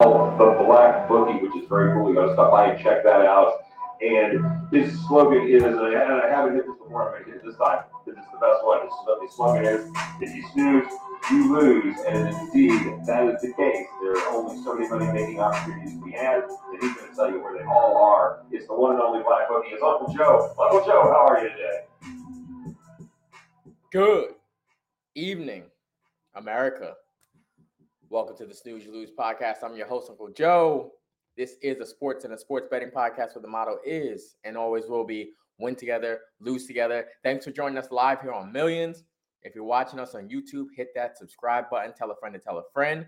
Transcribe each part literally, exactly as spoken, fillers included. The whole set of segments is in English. called the Black Bookie, which is very cool. You got to stop by and check that out. And his slogan is, and I haven't hit this before, I'm going to hit it this time, this is the best one. His slogan is, if you snooze, you lose. And indeed, that is the case. There are only so many money-making opportunities we have, and he's going to tell you where they all are. It's the one and only Black Bookie. It's Uncle Joe. Uncle Joe, how are you today? Good evening, America. Welcome to the Snooze, You Lose podcast. I'm your host, Uncle Joe. This is a sports and a sports betting podcast where the motto is and always will be win together, lose together. Thanks for joining us live here on Millions. If you're watching us on YouTube, hit that subscribe button, tell a friend to tell a friend.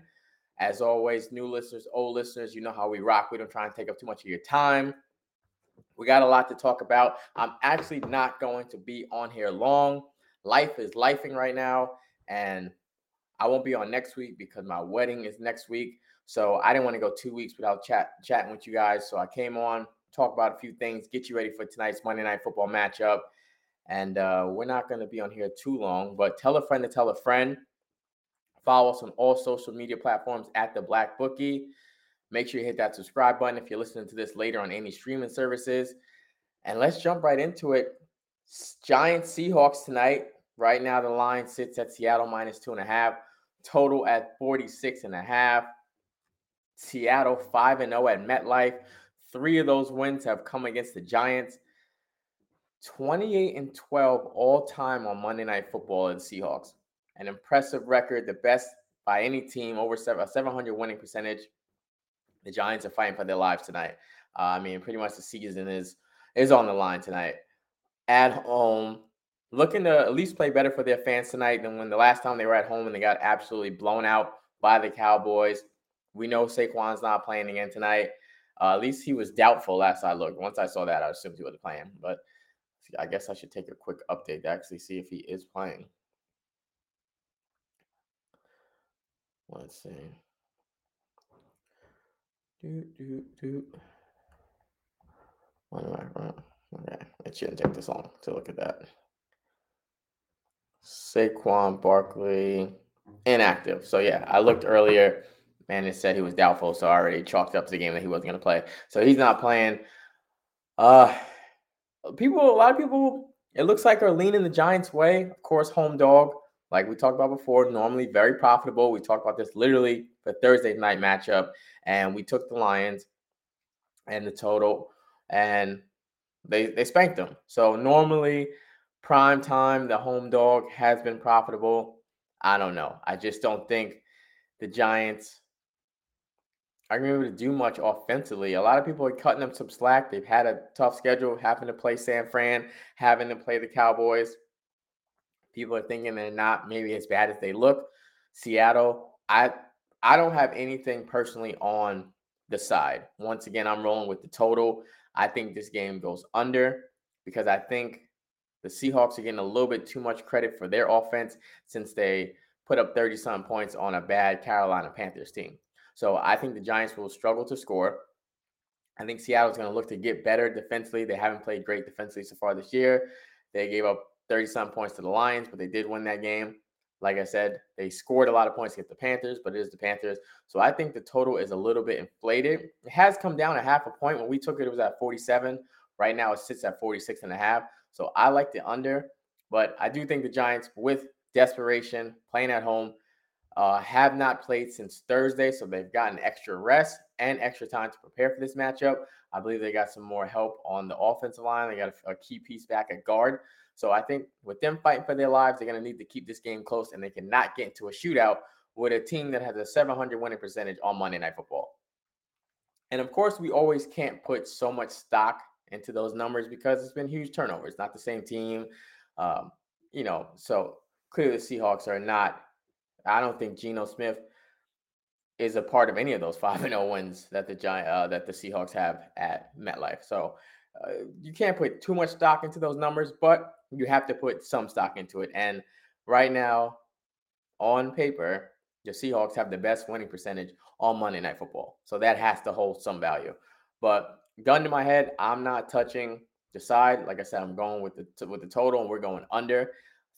As always, new listeners, old listeners, you know how we rock. We don't try and take up too much of your time. We got a lot to talk about. I'm actually not going to be on here long. Life is lifing right now, and I won't be on next week because my wedding is next week. So I didn't want to go two weeks without chat, chatting with you guys. So I came on, talked about a few things, get you ready for tonight's Monday Night Football matchup. And uh, we're not going to be on here too long, but tell a friend to tell a friend. Follow us on all social media platforms at The Black Bookie. Make sure you hit that subscribe button if you're listening to this later on any streaming services. And let's jump right into it. Giants Seahawks tonight. Right now the line sits at Seattle minus two and a half. Total at forty-six and a half. Seattle five and oh at MetLife. Three of those wins have come against the Giants. twenty-eight and twelve all time on Monday Night Football in Seahawks. An impressive record, the best by any team, over seven hundred winning percentage. The Giants are fighting for their lives tonight. Uh, I mean, pretty much the season is, is on the line tonight. At home, looking to at least play better for their fans tonight than when the last time they were at home and they got absolutely blown out by the Cowboys. We know Saquon's not playing again tonight. Uh, at least he was doubtful last I looked. Once I saw that, I assumed he wasn't playing. But I guess I should take a quick update to actually see if he is playing. Let's see. Do, do, do. What am I wrong? Okay. It shouldn't take this long to look at that. Saquon Barkley, inactive. So, yeah, I looked earlier. And it said he was doubtful, so I already chalked up to the game that he wasn't going to play. So he's not playing. Uh, people, a lot of people, it looks like are leaning the Giants' way. Of course, home dog, like we talked about before, normally very profitable. We talked about this literally for Thursday night matchup, and we took the Lions and the total, and they they spanked them. So normally, prime time, the home dog has been profitable. I don't know. I just don't think the Giants I can be able to do much offensively. A lot of people are cutting them some slack. They've had a tough schedule, having to play San Fran, having to play the Cowboys. People are thinking they're not maybe as bad as they look. Seattle, I I don't have anything personally on the side. Once again, I'm rolling with the total. I think this game goes under because I think the Seahawks are getting a little bit too much credit for their offense since they put up thirty-some points on a bad Carolina Panthers team. So I think the Giants will struggle to score. I think Seattle's going to look to get better defensively. They haven't played great defensively so far this year. They gave up thirty-some points to the Lions, but they did win that game. Like I said, they scored a lot of points against the Panthers, but it is the Panthers. So I think the total is a little bit inflated. It has come down a half a point. When we took it, it was at forty-seven. Right now it sits at forty-six and a half. So I like the under, but I do think the Giants, with desperation, playing at home, Uh, have not played since Thursday, so they've gotten extra rest and extra time to prepare for this matchup. I believe they got some more help on the offensive line. They got a, a key piece back at guard. So I think with them fighting for their lives, they're going to need to keep this game close, and they cannot get into a shootout with a team that has a seven hundred winning percentage on Monday Night Football. And, of course, we always can't put so much stock into those numbers because it's been huge turnovers. Not the same team. Um, you know, so clearly the Seahawks are not – I don't think Geno Smith is a part of any of those five and oh wins that the Giant, uh, that the Seahawks have at MetLife. So uh, you can't put too much stock into those numbers, but you have to put some stock into it. And right now, on paper, the Seahawks have the best winning percentage on Monday Night Football. So that has to hold some value. But gun to my head, I'm not touching the side. Like I said, I'm going with the with the total, and we're going under.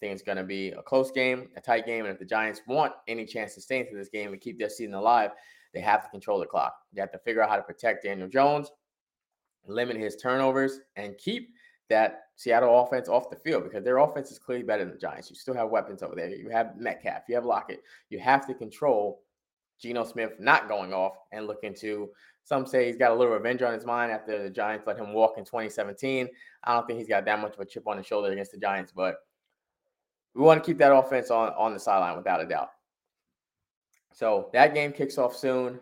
I I think it's going to be a close game, a tight game. And if the Giants want any chance to stay into this game and keep their season alive, they have to control the clock. They have to figure out how to protect Daniel Jones, limit his turnovers, and keep that Seattle offense off the field, because their offense is clearly better than the Giants. You still have weapons over there. You have Metcalf. You have Lockett. You have to control Geno Smith not going off and looking to – some say he's got a little revenge on his mind after the Giants let him walk in twenty seventeen. I don't think he's got that much of a chip on his shoulder against the Giants, but we want to keep that offense on, on the sideline without a doubt. So that game kicks off soon.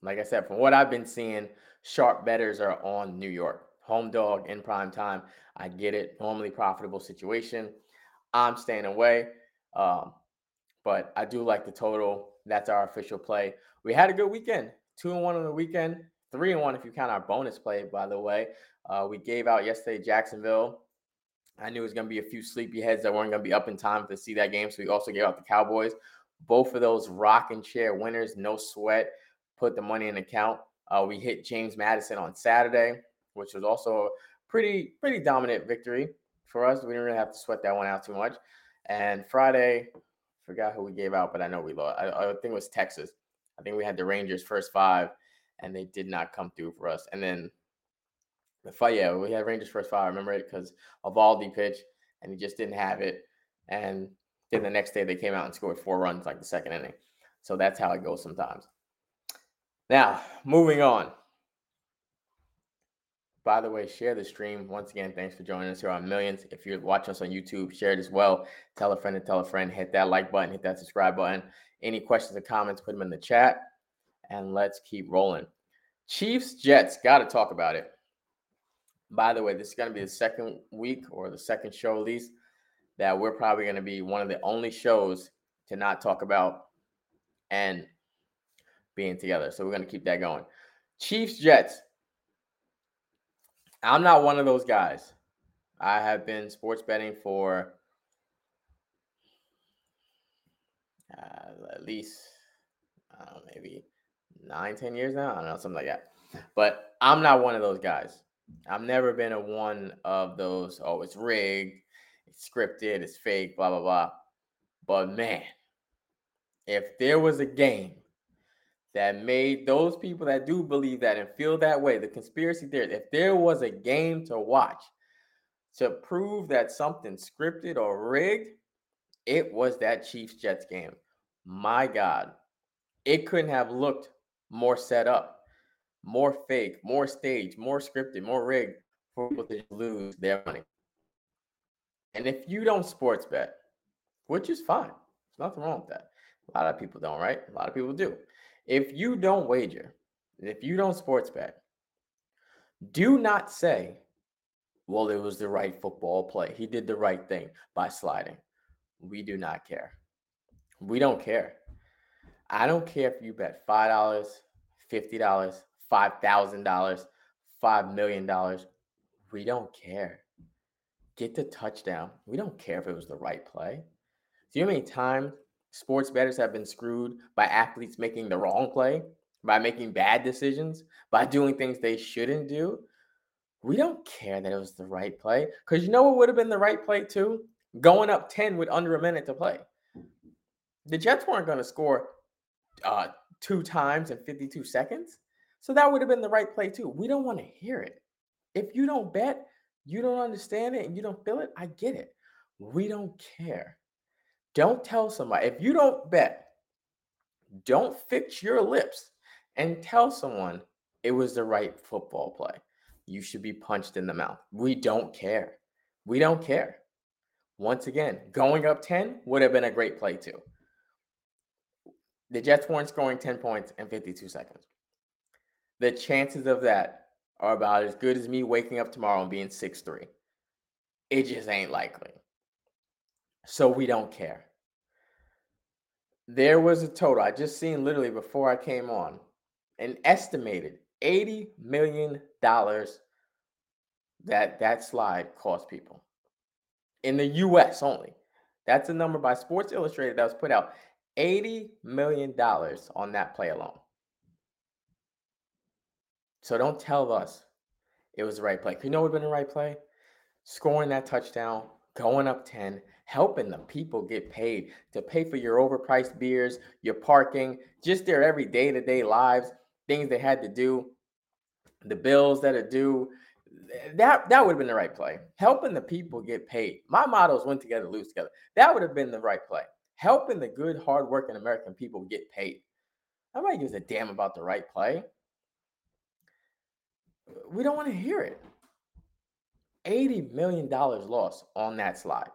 Like I said, from what I've been seeing, sharp bettors are on New York. Home dog in prime time. I get it. Normally profitable situation. I'm staying away. Um, but I do like the total. That's our official play. We had a good weekend, two and one on the weekend, three and one if you count our bonus play, by the way. Uh, we gave out yesterday Jacksonville. I knew it was going to be a few sleepyheads that weren't going to be up in time to see that game, so we also gave out the Cowboys. Both of those rock and chair winners, no sweat, put the money in the account. Uh, we hit James Madison on Saturday, which was also a pretty, pretty dominant victory for us. We didn't really have to sweat that one out too much. And Friday, forgot who we gave out, but I know we lost. I, I think it was Texas. I think we had the Rangers first five, and they did not come through for us. And then the fight, yeah, we had Rangers first five. I remember it because Eovaldi pitched, and he just didn't have it. And then the next day they came out and scored four runs like the second inning. So that's how it goes sometimes. Now, moving on. By the way, share the stream. Once again, thanks for joining us here on Millions. If you're watching us on YouTube, share it as well. Tell a friend to tell a friend. Hit that like button. Hit that subscribe button. Any questions or comments, put them in the chat. And let's keep rolling. Chiefs, Jets. Got to talk about it. By the way, this is going to be the second week or the second show at least that we're probably going to be one of the only shows to not talk about and being together. So we're going to keep that going. Chiefs, Jets. I'm not one of those guys. I have been sports betting for uh, at least uh, maybe nine, ten years now. I don't know, something like that. But I'm not one of those guys. I've never been a one of those, oh, it's rigged, it's scripted, it's fake, blah, blah, blah. But, man, if there was a game that made those people that do believe that and feel that way, the conspiracy theory, if there was a game to watch to prove that something scripted or rigged, it was that Chiefs-Jets game. My God, it couldn't have looked more set up, more fake, more staged, more scripted, more rigged for people to lose their money. And if you don't sports bet, which is fine, there's nothing wrong with that. A lot of people don't, right? A lot of people do. If you don't wager, if you don't sports bet, do not say, well, it was the right football play. He did the right thing by sliding. We do not care. We don't care. I don't care if you bet five dollars, fifty dollars, five thousand dollars, five million dollars. We don't care. Get the touchdown. We don't care if it was the right play. Do you know how many times sports bettors have been screwed by athletes making the wrong play, by making bad decisions, by doing things they shouldn't do? We don't care that it was the right play, because you know what would have been the right play too? Going up ten with under a minute to play. The Jets weren't going to score uh, two times in fifty-two seconds, so that would have been the right play too. We don't want to hear it. If you don't bet, you don't understand it, and you don't feel it, I get it. We don't care. Don't tell somebody. If you don't bet, don't fix your lips and tell someone it was the right football play. You should be punched in the mouth. We don't care. We don't care. Once again, going up ten would have been a great play too. The Jets weren't scoring ten points in fifty-two seconds. The chances of that are about as good as me waking up tomorrow and being six three. It just ain't likely. So we don't care. There was a total I just seen literally before I came on, an estimated eighty million dollars that that slide cost people in the U S only. That's a number by Sports Illustrated that was put out. eighty million dollars on that play alone. So don't tell us it was the right play. You know what would have been the right play? Scoring that touchdown going up ten, helping the people get paid to pay for your overpriced beers, your parking, just their every day-to-day lives, things they had to do, the bills that are due. That that would have been the right play. Helping the people get paid. My motto is win together, lose together. That would have been the right play. Helping the good, hardworking American people get paid. Nobody gives a damn about the right play. We don't want to hear it. eighty million dollars lost on that slide.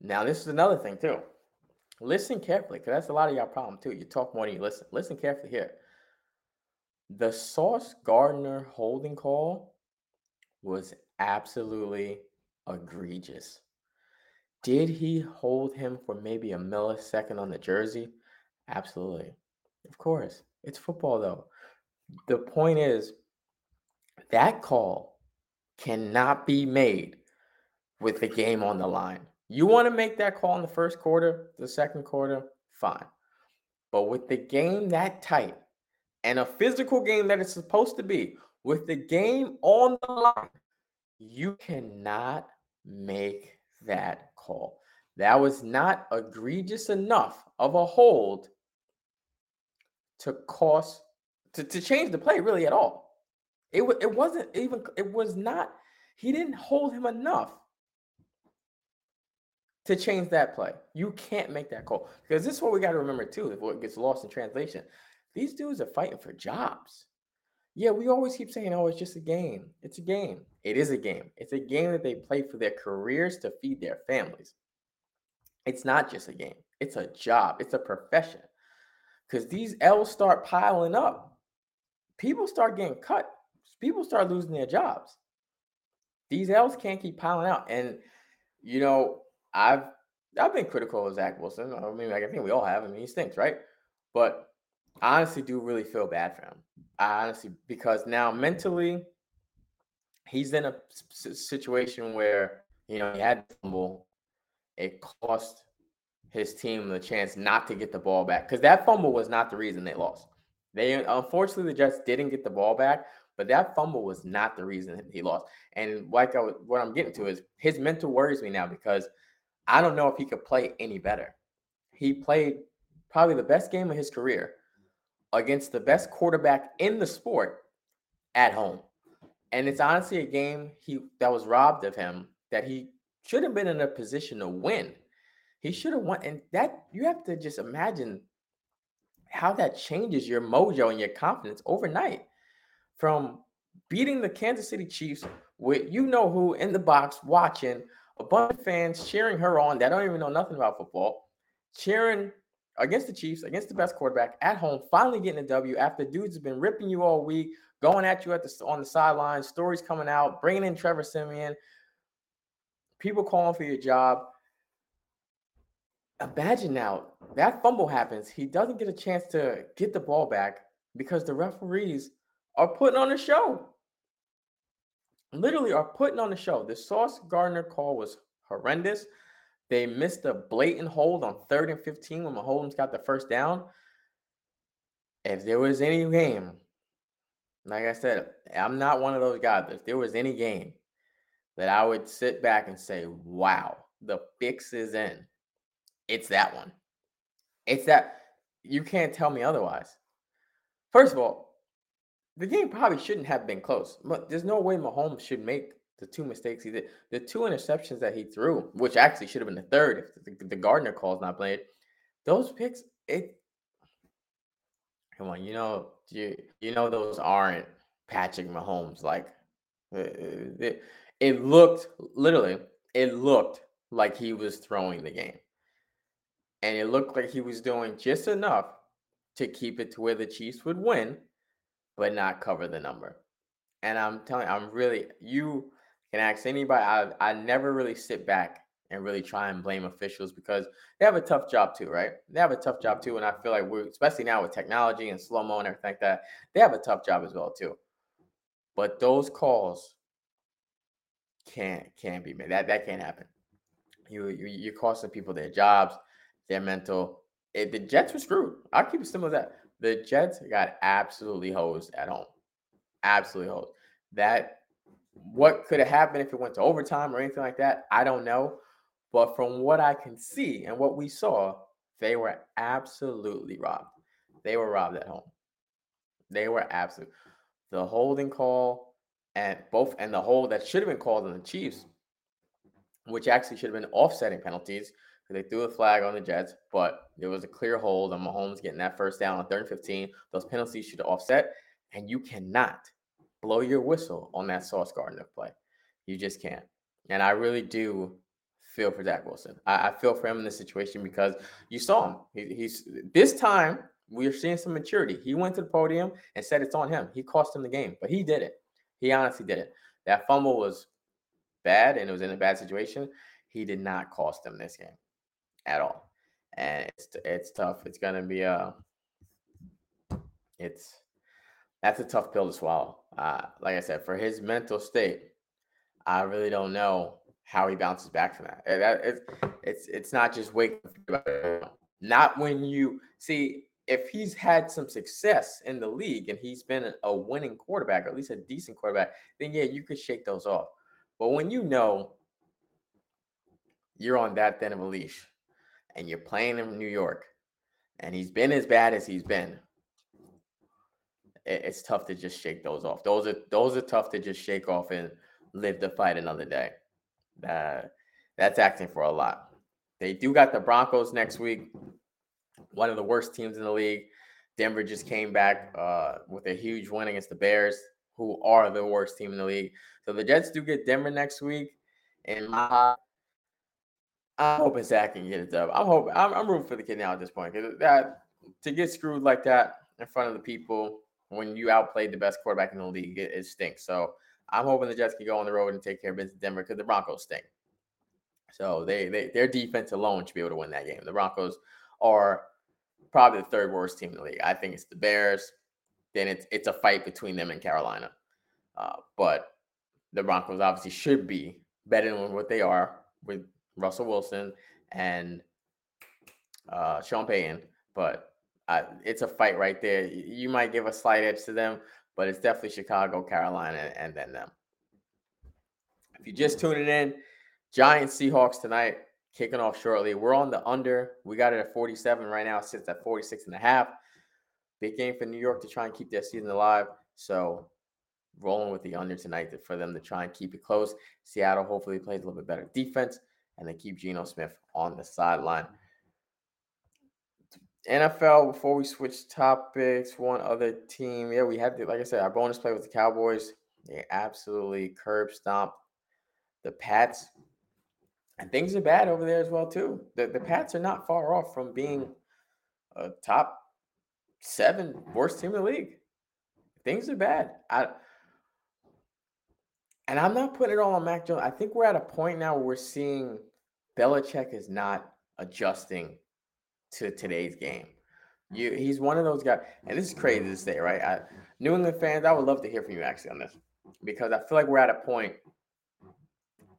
Now, this is another thing, too. Listen carefully, because that's a lot of y'all problem, too. You talk more than you listen. Listen carefully here. The Sauce Gardner holding call was absolutely egregious. Did he hold him for maybe a millisecond on the jersey? Absolutely. Of course. It's football, though. The point is, that call cannot be made with the game on the line. You want to make that call in the first quarter, the second quarter, fine. But with the game that tight and a physical game that it's supposed to be, with the game on the line, you cannot make that call. That was not egregious enough of a hold to cost, to, to change the play really at all. It, it wasn't even, it was not, he didn't hold him enough to change that play. You can't make that call. Because this is what we got to remember too, what gets lost in translation. These dudes are fighting for jobs. Yeah, we always keep saying, oh, it's just a game. It's a game. It is a game. It's a game that they play for their careers to feed their families. It's not just a game. It's a job. It's a profession. Because these L's start piling up. People start getting cut. People start losing their jobs. These L's can't keep piling out. And, you know, I've I've been critical of Zach Wilson. I mean, I think we all have. I mean, he stinks, right? But I honestly do really feel bad for him. I honestly, because now mentally, he's in a situation where, you know, he had a fumble. It cost his team the chance not to get the ball back. Because that fumble was not the reason they lost. They unfortunately, the Jets didn't get the ball back. But that fumble was not the reason he lost. And like I was, what I'm getting to is his mental worries me now because I don't know if he could play any better. He played probably the best game of his career against the best quarterback in the sport at home. And it's honestly a game he that was robbed of him that he should have been in a position to win. He should have won. And that you have to just imagine how that changes your mojo and your confidence overnight. From beating the Kansas City Chiefs with you know who in the box watching, a bunch of fans cheering her on that don't even know nothing about football, cheering against the Chiefs, against the best quarterback at home, finally getting a W after dudes have been ripping you all week, going at you at the on the sideline, stories coming out, bringing in Trevor Siemian, people calling for your job. Imagine now, that fumble happens. He doesn't get a chance to get the ball back because the referees are putting on the show. Literally are putting on the show. The Sauce Gardner call was horrendous. They missed a blatant hold on third and fifteen when Mahomes got the first down. If there was any game, like I said, I'm not one of those guys. If there was any game that I would sit back and say, wow, the fix is in, it's that one. It's that. You can't tell me otherwise. First of all, the game probably shouldn't have been close, but there's no way Mahomes should make the two mistakes he did. The two interceptions that he threw, which actually should have been the third if the, the Gardner call is not played. Those picks, it. Come on, you know, you, you know those aren't Patrick Mahomes. Like, it, it looked literally, it looked like he was throwing the game, and it looked like he was doing just enough to keep it to where the Chiefs would win, but not cover the number. And I'm telling you, I'm really, you can ask anybody, I I never really sit back and really try and blame officials because they have a tough job too, right? They have a tough job too, and I feel like we're, especially now with technology and slow-mo and everything like that, they have a tough job as well too. But those calls can't, can't be made. That that can't happen. You, you, you're costing people their jobs, their mental. It, the Jets were screwed. I'll keep it simple as that. The Jets got absolutely hosed at home. Absolutely hosed. That What could have happened if it went to overtime or anything like that? I don't know. But from what I can see and what we saw, they were absolutely robbed. They were robbed at home. They were absolute. The holding call and both and the hold that should have been called on the Chiefs, which actually should have been offsetting penalties because they threw a flag on the Jets, but there was a clear hold on Mahomes getting that first down on third and fifteen. Those penalties should offset, and you cannot blow your whistle on that Sauce Gardner play. You just can't. And I really do feel for Zach Wilson. I, I feel for him in this situation because you saw him. He, he's this time we're seeing some maturity. He went to the podium and said it's on him. He cost him the game, but he did it. He honestly did it. That fumble was bad, and it was in a bad situation. He did not cost them this game at all. And it's it's tough. It's gonna be a it's that's a tough pill to swallow. Uh, like I said, for his mental state, I really don't know how he bounces back from that. It's it's it's not just waiting. Not when you see. If he's had some success in the league and he's been a winning quarterback, or at least a decent quarterback, then yeah, you could shake those off. But when you know you're on that thin of a leash and you're playing in New York and he's been as bad as he's been, it's tough to just shake those off. Those are those are tough to just shake off and live the fight another day. Uh, that's asking for a lot. They do got the Broncos next week. One of the worst teams in the league. Denver just came back uh, with a huge win against the Bears, who are the worst team in the league. So the Jets do get Denver next week, and my, I'm hoping Zach can get it done. I'm hoping I'm, I'm rooting for the kid now at this point, because that to get screwed like that in front of the people when you outplayed the best quarterback in the league, it, it stinks. So I'm hoping the Jets can go on the road and take care of business in Denver, because the Broncos stink. So they, they their defense alone should be able to win that game. The Broncos are probably the third worst team in the league. I think it's the Bears. Then it's it's a fight between them and Carolina. Uh, but the Broncos obviously should be better than what they are with Russell Wilson and uh, Sean Payton. But uh, it's a fight right there. You might give a slight edge to them, but it's definitely Chicago, Carolina, and then them. If you're just tuning in, Giants, Seahawks tonight. Kicking off shortly. We're on the under. We got it at forty-seven right now. It sits at forty-six and a half. Big game for New York to try and keep their season alive. So rolling with the under tonight for them to try and keep it close. Seattle hopefully plays a little bit better defense, and they keep Geno Smith on the sideline. N F L, before we switch topics, one other team. Yeah, we had, to, like I said, our bonus play with the Cowboys. They absolutely curb stomp the Pats. And things are bad over there as well, too. The, the Pats are not far off from being a top seven worst team in the league. Things are bad. I, and I'm not putting it all on Mac Jones. I think we're at a point now where we're seeing Belichick is not adjusting to today's game. You, he's one of those guys. And this is crazy to say, right? I, New England fans, I would love to hear from you actually on this, because I feel like we're at a point.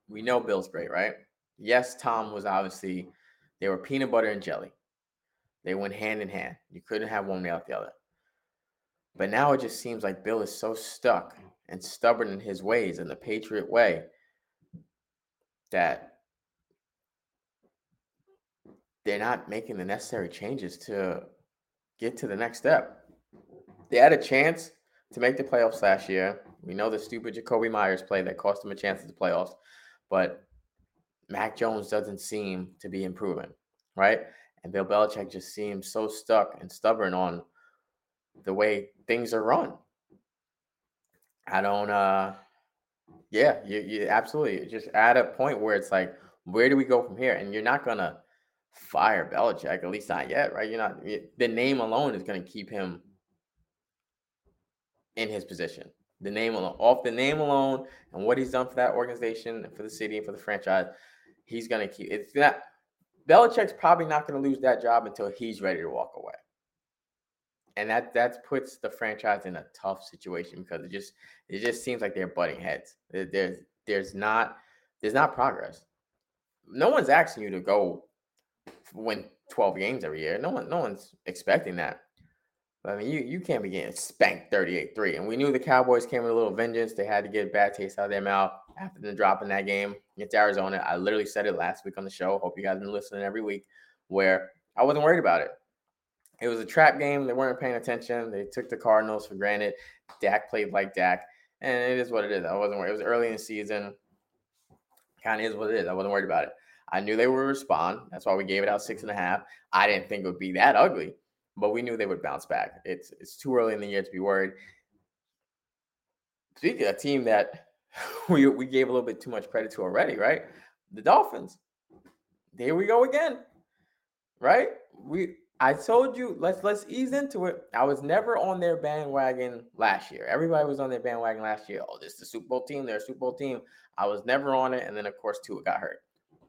We know Bill's great, right? Yes, Tom was obviously, they were peanut butter and jelly. They went hand in hand. You couldn't have one without the other. But now it just seems like Bill is so stuck and stubborn in his ways, in the Patriot way, that they're not making the necessary changes to get to the next step. They had a chance to make the playoffs last year. We know the stupid Jacoby Myers play that cost them a chance at the playoffs, but Mac Jones doesn't seem to be improving, right? And Bill Belichick just seems so stuck and stubborn on the way things are run. I don't, uh, yeah, you, you absolutely just at a point where it's like, where do we go from here? And you're not going to fire Belichick, at least not yet, right? You're not, the name alone is going to keep him in his position. The name alone, off the name alone, and what he's done for that organization, and for the city, and for the franchise. He's going to keep it's not Belichick's probably not going to lose that job until he's ready to walk away. And that that puts the franchise in a tough situation, because it just it just seems like they're butting heads. There's there's not there's not progress. No one's asking you to go win twelve games every year. No one no one's expecting that. I mean, you, you can't be getting spanked thirty-eight three. And we knew the Cowboys came with a little vengeance. They had to get a bad taste out of their mouth after them dropping that game against Arizona. I literally said it last week on the show. Hope you guys have been listening every week, where I wasn't worried about it. It was a trap game. They weren't paying attention. They took the Cardinals for granted. Dak played like Dak. And it is what it is. I wasn't worried. It was early in the season. Kind of is what it is. I wasn't worried about it. I knew they would respond. That's why we gave it out six and a half. I didn't think it would be that ugly, but we knew they would bounce back. It's it's too early in the year to be worried. Speaking of a team that we, we gave a little bit too much credit to already, right? The Dolphins. There we go again, right? We I told you, let's let's ease into it. I was never on their bandwagon last year. Everybody was on their bandwagon last year. Oh, this is the Super Bowl team. They're a Super Bowl team. I was never on it. And then, of course, Tua got hurt.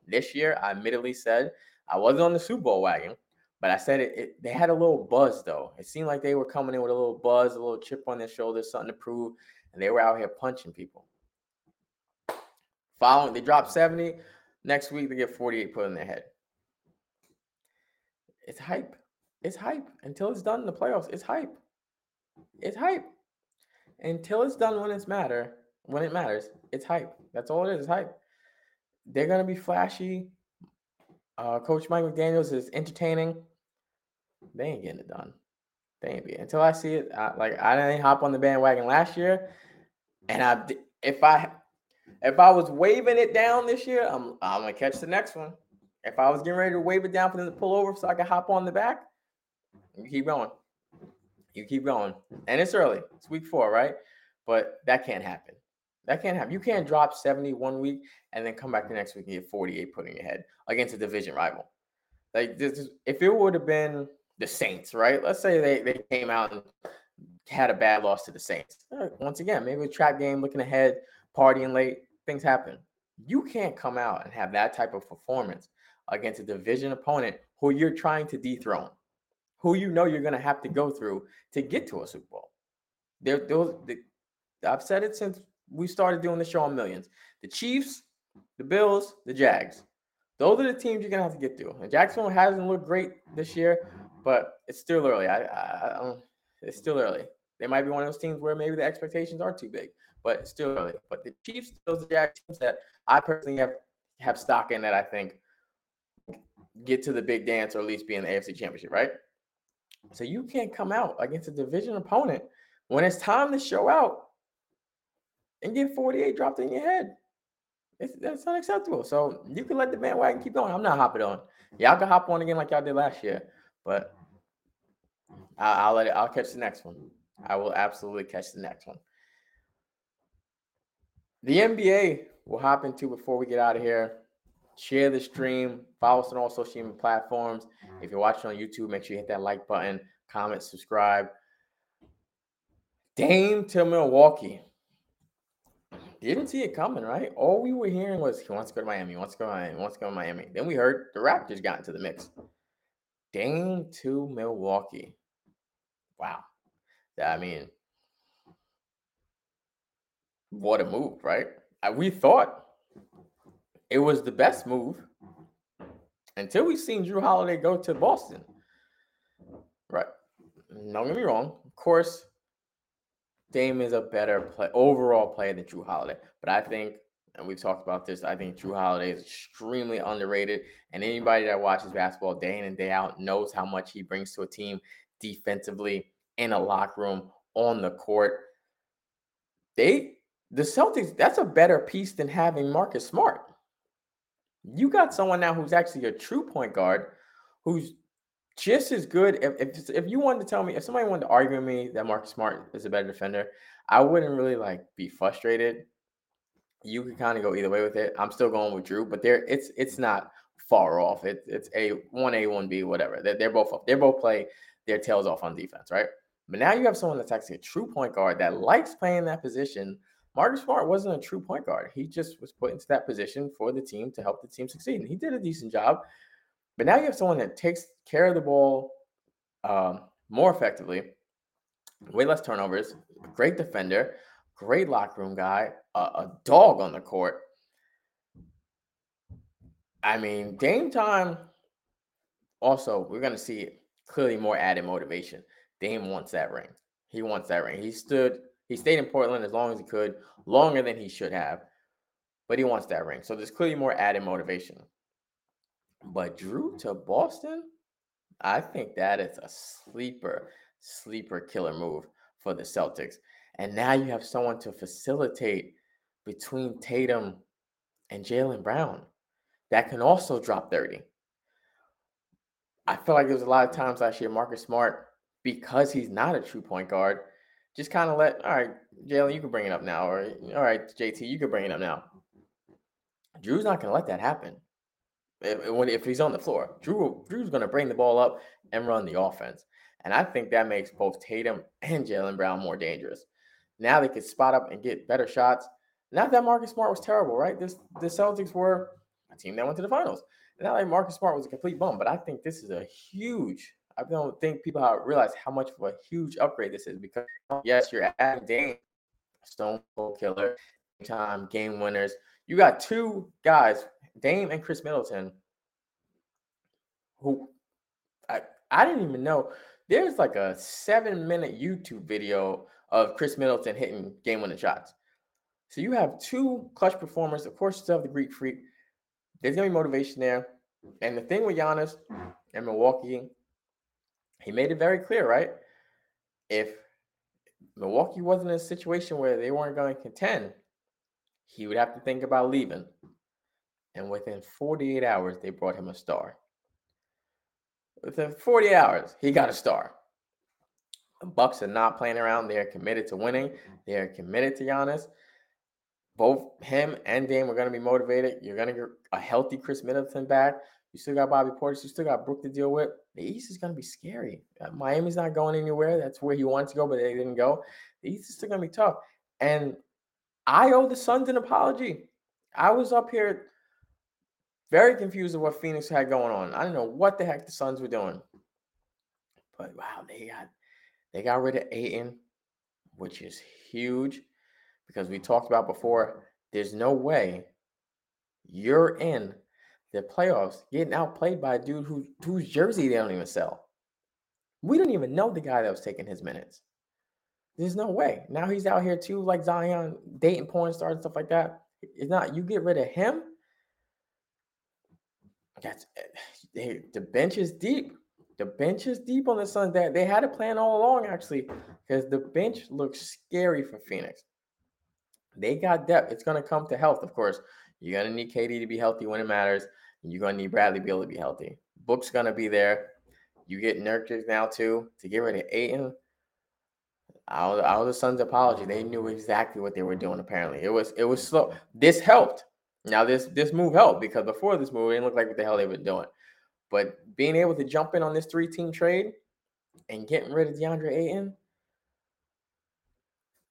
This year, I admittedly said I wasn't on the Super Bowl wagon, but I said it, it. They had a little buzz, though. It seemed like they were coming in with a little buzz, a little chip on their shoulder, something to prove, and they were out here punching people. Following, they dropped seventy. Next week, they get forty-eight put in their head. It's hype. It's hype. Until it's done in the playoffs, it's hype. It's hype. Until it's done when it's matter, when it matters, it's hype. That's all it is. It's hype. They're going to be flashy. Uh, Coach Mike McDaniels is entertaining. They ain't getting it done. They ain't be until I see it. I, like I didn't hop on the bandwagon last year, and I if I if I was waving it down this year, I'm I'm gonna catch the next one. If I was getting ready to wave it down for them to pull over so I could hop on the back, you keep going. You keep going, and it's early. It's week four, right? But that can't happen. That can't happen. You can't drop seventy one week and then come back the next week and get forty-eight put in your head against a division rival. Like this is, if it would have been the Saints, right? Let's say they, they came out and had a bad loss to the Saints. Once again, maybe a trap game, looking ahead, partying late, things happen. You can't come out and have that type of performance against a division opponent who you're trying to dethrone, who you know you're going to have to go through to get to a Super Bowl. There, those, the, I've said it since we started doing the show on Millions. The Chiefs, the Bills, the Jags. Those are the teams you're going to have to get through. And Jacksonville hasn't looked great this year, but it's still early. I, I, I don't, it's still early. They might be one of those teams where maybe the expectations are too big, but it's still early. But the Chiefs, those are the Jags teams that I personally have, have stock in that I think get to the big dance or at least be in the A F C Championship, right? So you can't come out against a division opponent when it's time to show out and get forty-eight dropped in your head. It's, that's unacceptable. So you can let the bandwagon keep going. I'm not hopping on. Y'all can hop on again like y'all did last year, but I, I'll let it. I'll catch the next one. I will absolutely catch the next one. The N B A we'll hop into before we get out of here. Share the stream. Follow us on all social media platforms. If you're watching on YouTube, make sure you hit that like button. Comment, subscribe. Dame to Milwaukee. Didn't see it coming, right? All we were hearing was, he wants to go to Miami, he wants to go to Miami, he wants to go to Miami. Then we heard the Raptors got into the mix. Dame to Milwaukee. Wow. I mean, what a move, right? We thought it was the best move until we seen Drew Holiday go to Boston. Right. Don't get me wrong. Of course, Dame is a better play, overall player than Drew Holiday. But I think, and we've talked about this, I think Drew Holiday is extremely underrated. And anybody that watches basketball day in and day out knows how much he brings to a team defensively, in a locker room, on the court. They, the Celtics, that's a better piece than having Marcus Smart. You got someone now who's actually a true point guard who's just as good. If, if if you wanted to tell me, if somebody wanted to argue with me that Marcus Smart is a better defender, I wouldn't really like be frustrated. You could kind of go either way with it. I'm still going with Drew, but there it's it's not far off. It, it's a one A, one B, whatever. They're, they're both up. They both play their tails off on defense, right? But now you have someone that's actually a true point guard that likes playing that position. Marcus Smart wasn't a true point guard. He just was put into that position for the team to help the team succeed. And he did a decent job. But now you have someone that takes care of the ball um, more effectively, way less turnovers, great defender, great locker room guy, a, a dog on the court. I mean, game time, also, we're going to see clearly more added motivation. Dame wants that ring. He wants that ring. He stood, he stayed in Portland as long as he could, longer than he should have, but he wants that ring. So there's clearly more added motivation. But Drew to Boston, I think that is a sleeper, sleeper killer move for the Celtics. And now you have someone to facilitate between Tatum and Jalen Brown that can also drop thirty. I feel like there was a lot of times last year Marcus Smart, because he's not a true point guard, just kind of let, all right, Jalen, you can bring it up now. Or, all right, J T, you can bring it up now. Drew's not going to let that happen. If he's on the floor, Drew Drew's going to bring the ball up and run the offense. And I think that makes both Tatum and Jalen Brown more dangerous. Now they could spot up and get better shots. Not that Marcus Smart was terrible, right? This the Celtics were a team that went to the finals. Not like Marcus Smart was a complete bum, but I think this is a huge, I don't think people have realized how much of a huge upgrade this is, because yes, you're adding Dame, Stone Cold Killer, time game winners. You got two guys, Dame and Chris Middleton, who I, I didn't even know. There's like a seven-minute YouTube video of Chris Middleton hitting game-winning shots. So you have two clutch performers. Of course, you still have the Greek Freak. There's going to be motivation there. And the thing with Giannis and Milwaukee, he made it very clear, right? If Milwaukee wasn't in a situation where they weren't going to contend, he would have to think about leaving. And within forty-eight hours, they brought him a star. Within forty hours, he got a star. The Bucks are not playing around. They are committed to winning. They are committed to Giannis. Both him and Dame are going to be motivated. You're going to get a healthy Chris Middleton back. You still got Bobby Portis. You still got Brook to deal with. The East is going to be scary. Miami's not going anywhere. That's where he wanted to go, but they didn't go. The East is still going to be tough. And I owe the Suns an apology. I was up here very confused of what Phoenix had going on. I didn't know what the heck the Suns were doing. But, wow, they got they got rid of Aiton, which is huge, because we talked about before, there's no way you're in the playoffs getting outplayed by a dude who, whose jersey they don't even sell. We don't even know the guy that was taking his minutes. There's no way. Now he's out here, too, like Zion, dating porn stars and stuff like that. It's not. You get rid of him, That's they, the bench is deep. The bench is deep on the Suns. That they had a plan all along, actually, because the bench looks scary for Phoenix. They got depth. It's going to come to health, of course. You're going to need K D to be healthy when it matters. You're going to need Bradley Beal to be healthy. Book's going to be there. You get Nurkic now, too, to get rid of Aiton. I was, I was the Suns' apology. They knew exactly what they were doing, apparently. It was it was slow. This helped. Now, this this move helped, because before this move, it didn't look like what the hell they were doing. But being able to jump in on this three-team trade and getting rid of DeAndre Ayton,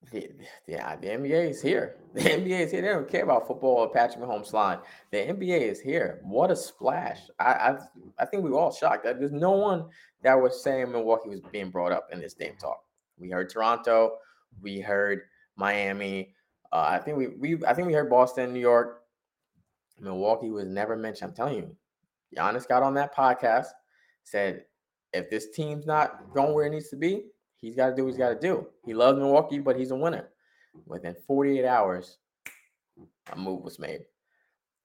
the, the, the N B A is here. The N B A is here. They don't care about football or Patrick Mahomes line. The N B A is here. What a splash. I, I I think we were all shocked. There's no one that was saying Milwaukee was being brought up in this Dame talk. We heard Toronto. We heard Miami. Uh, I think we, we I think we heard Boston, New York. Milwaukee was never mentioned. I'm telling you, Giannis got on that podcast, said if this team's not going where it needs to be, he's got to do what he's got to do. He loves Milwaukee, but he's a winner. Within forty-eight hours, a move was made.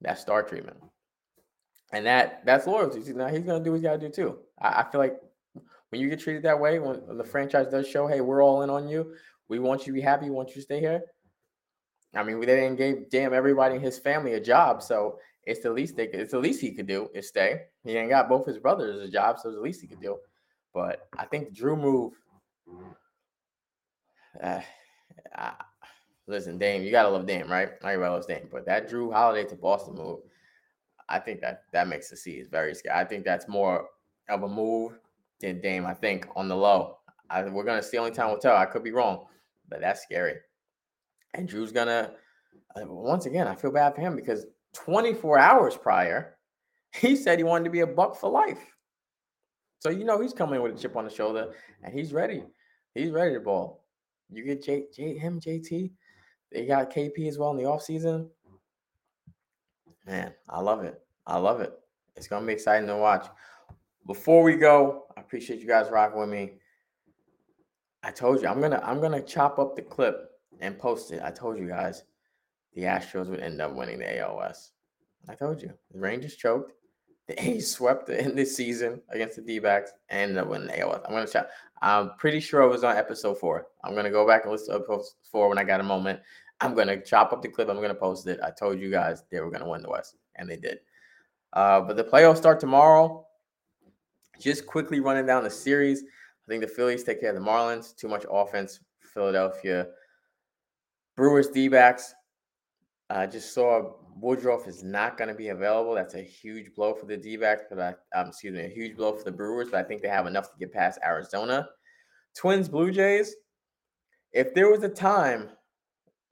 That's star treatment. And that that's loyalty. Now he's going to do what he's got to do too. I, I feel like when you get treated that way, when the franchise does show, hey, we're all in on you. We want you to be happy. We want you to stay here. I mean, they didn't give damn everybody in his family a job, so it's the least they could, it's the least he could do is stay. He ain't got both his brothers a job, so it's the least he could do. But I think the Drew move. Uh, uh, listen, Dame, you gotta love Dame, right? Everybody loves Dame, but that Drew Holiday to Boston move, I think that that makes the C's very scary. I think that's more of a move than Dame. I think on the low, I, we're gonna see. Only time will tell. I could be wrong, but that's scary. And Drew's going to, uh, once again, I feel bad for him, because twenty-four hours prior, he said he wanted to be a Buck for life. So, you know, he's coming with a chip on the shoulder, and he's ready. He's ready to ball. You get J, J, him, J T. They got K P as well in the offseason. Man, I love it. I love it. It's going to be exciting to watch. Before we go, I appreciate you guys rocking with me. I told you I'm gonna I'm gonna chop up the clip and post it. I told you guys the Astros would end up winning the A L West. I told you the Rangers choked. The A's swept the end of the season against the D-Backs and ended up winning the A L West. I'm gonna check. I'm pretty sure it was on episode four. I'm gonna go back and listen to episode four when I got a moment. I'm gonna chop up the clip. I'm gonna post it. I told you guys they were gonna win the West, and they did. Uh, but the playoffs start tomorrow. Just quickly running down the series. I think the Phillies take care of the Marlins. Too much offense. Philadelphia. Brewers, D-backs. I just saw Woodruff is not going to be available. That's a huge blow for the D-backs, but I, um, excuse me, a huge blow for the Brewers. But I think they have enough to get past Arizona. Twins, Blue Jays. If there was a time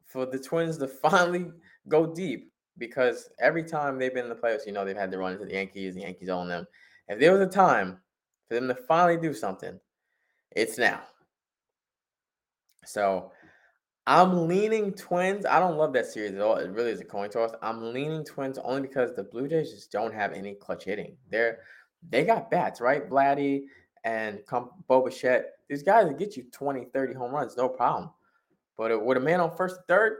for the Twins to finally go deep, because every time they've been in the playoffs, you know they've had to run into the Yankees. The Yankees own them. If there was a time for them to finally do something, it's now. So I'm leaning Twins. I don't love that series at all. It really is a coin toss. I'm leaning Twins only because the Blue Jays just don't have any clutch hitting. They're they got bats, right? Vladdy and Bo Bichette. These guys will get you twenty, thirty home runs, no problem. But with a man on first and third,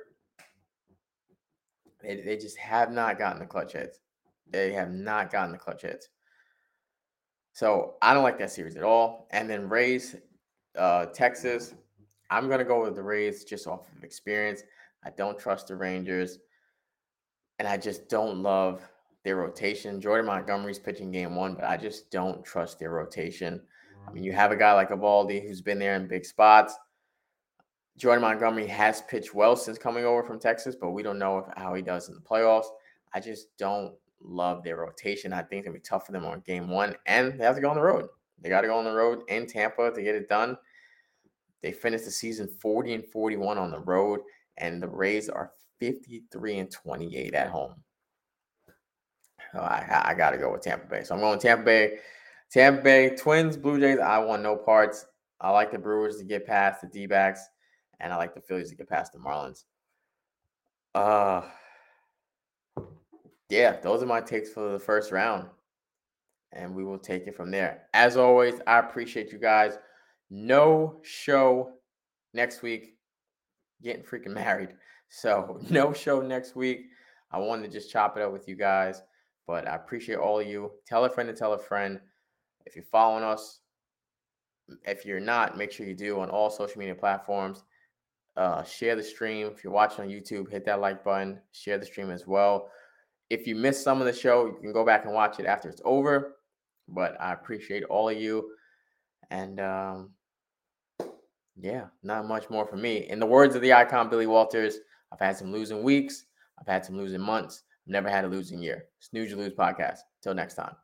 they, they just have not gotten the clutch hits. They have not gotten the clutch hits. So I don't like that series at all. And then Rays, uh, Texas. I'm going to go with the Rays just off of experience. I don't trust the Rangers. And I just don't love their rotation. Jordan Montgomery's pitching game one, but I just don't trust their rotation. I mean, you have a guy like Eovaldi who's been there in big spots. Jordan Montgomery has pitched well since coming over from Texas, but we don't know if, how he does in the playoffs. I just don't love their rotation. I think it's going to be tough for them on game one, and they have to go on the road. They got to go on the road in Tampa to get it done. They finished the season forty and forty-one on the road, and the Rays are fifty-three and twenty-eight at home. So I, I got to go with Tampa Bay. So I'm going Tampa Bay. Tampa Bay, Twins, Blue Jays, I want no parts. I like the Brewers to get past the D-backs, and I like the Phillies to get past the Marlins. Uh, yeah, those are my takes for the first round, and we will take it from there. As always, I appreciate you guys. No show next week. Getting freaking married. So no show next week. I wanted to just chop it up with you guys, but I appreciate all of you. Tell a friend to tell a friend. If you're following us, if you're not, make sure you do on all social media platforms. Uh, share the stream. If you're watching on YouTube, hit that like button. Share the stream as well. If you missed some of the show, you can go back and watch it after it's over. But I appreciate all of you. And, um, yeah, not much more for me. In the words of the icon, Billy Walters, I've had some losing weeks. I've had some losing months. I've never had a losing year. Snooze Your Lose podcast. Till next time.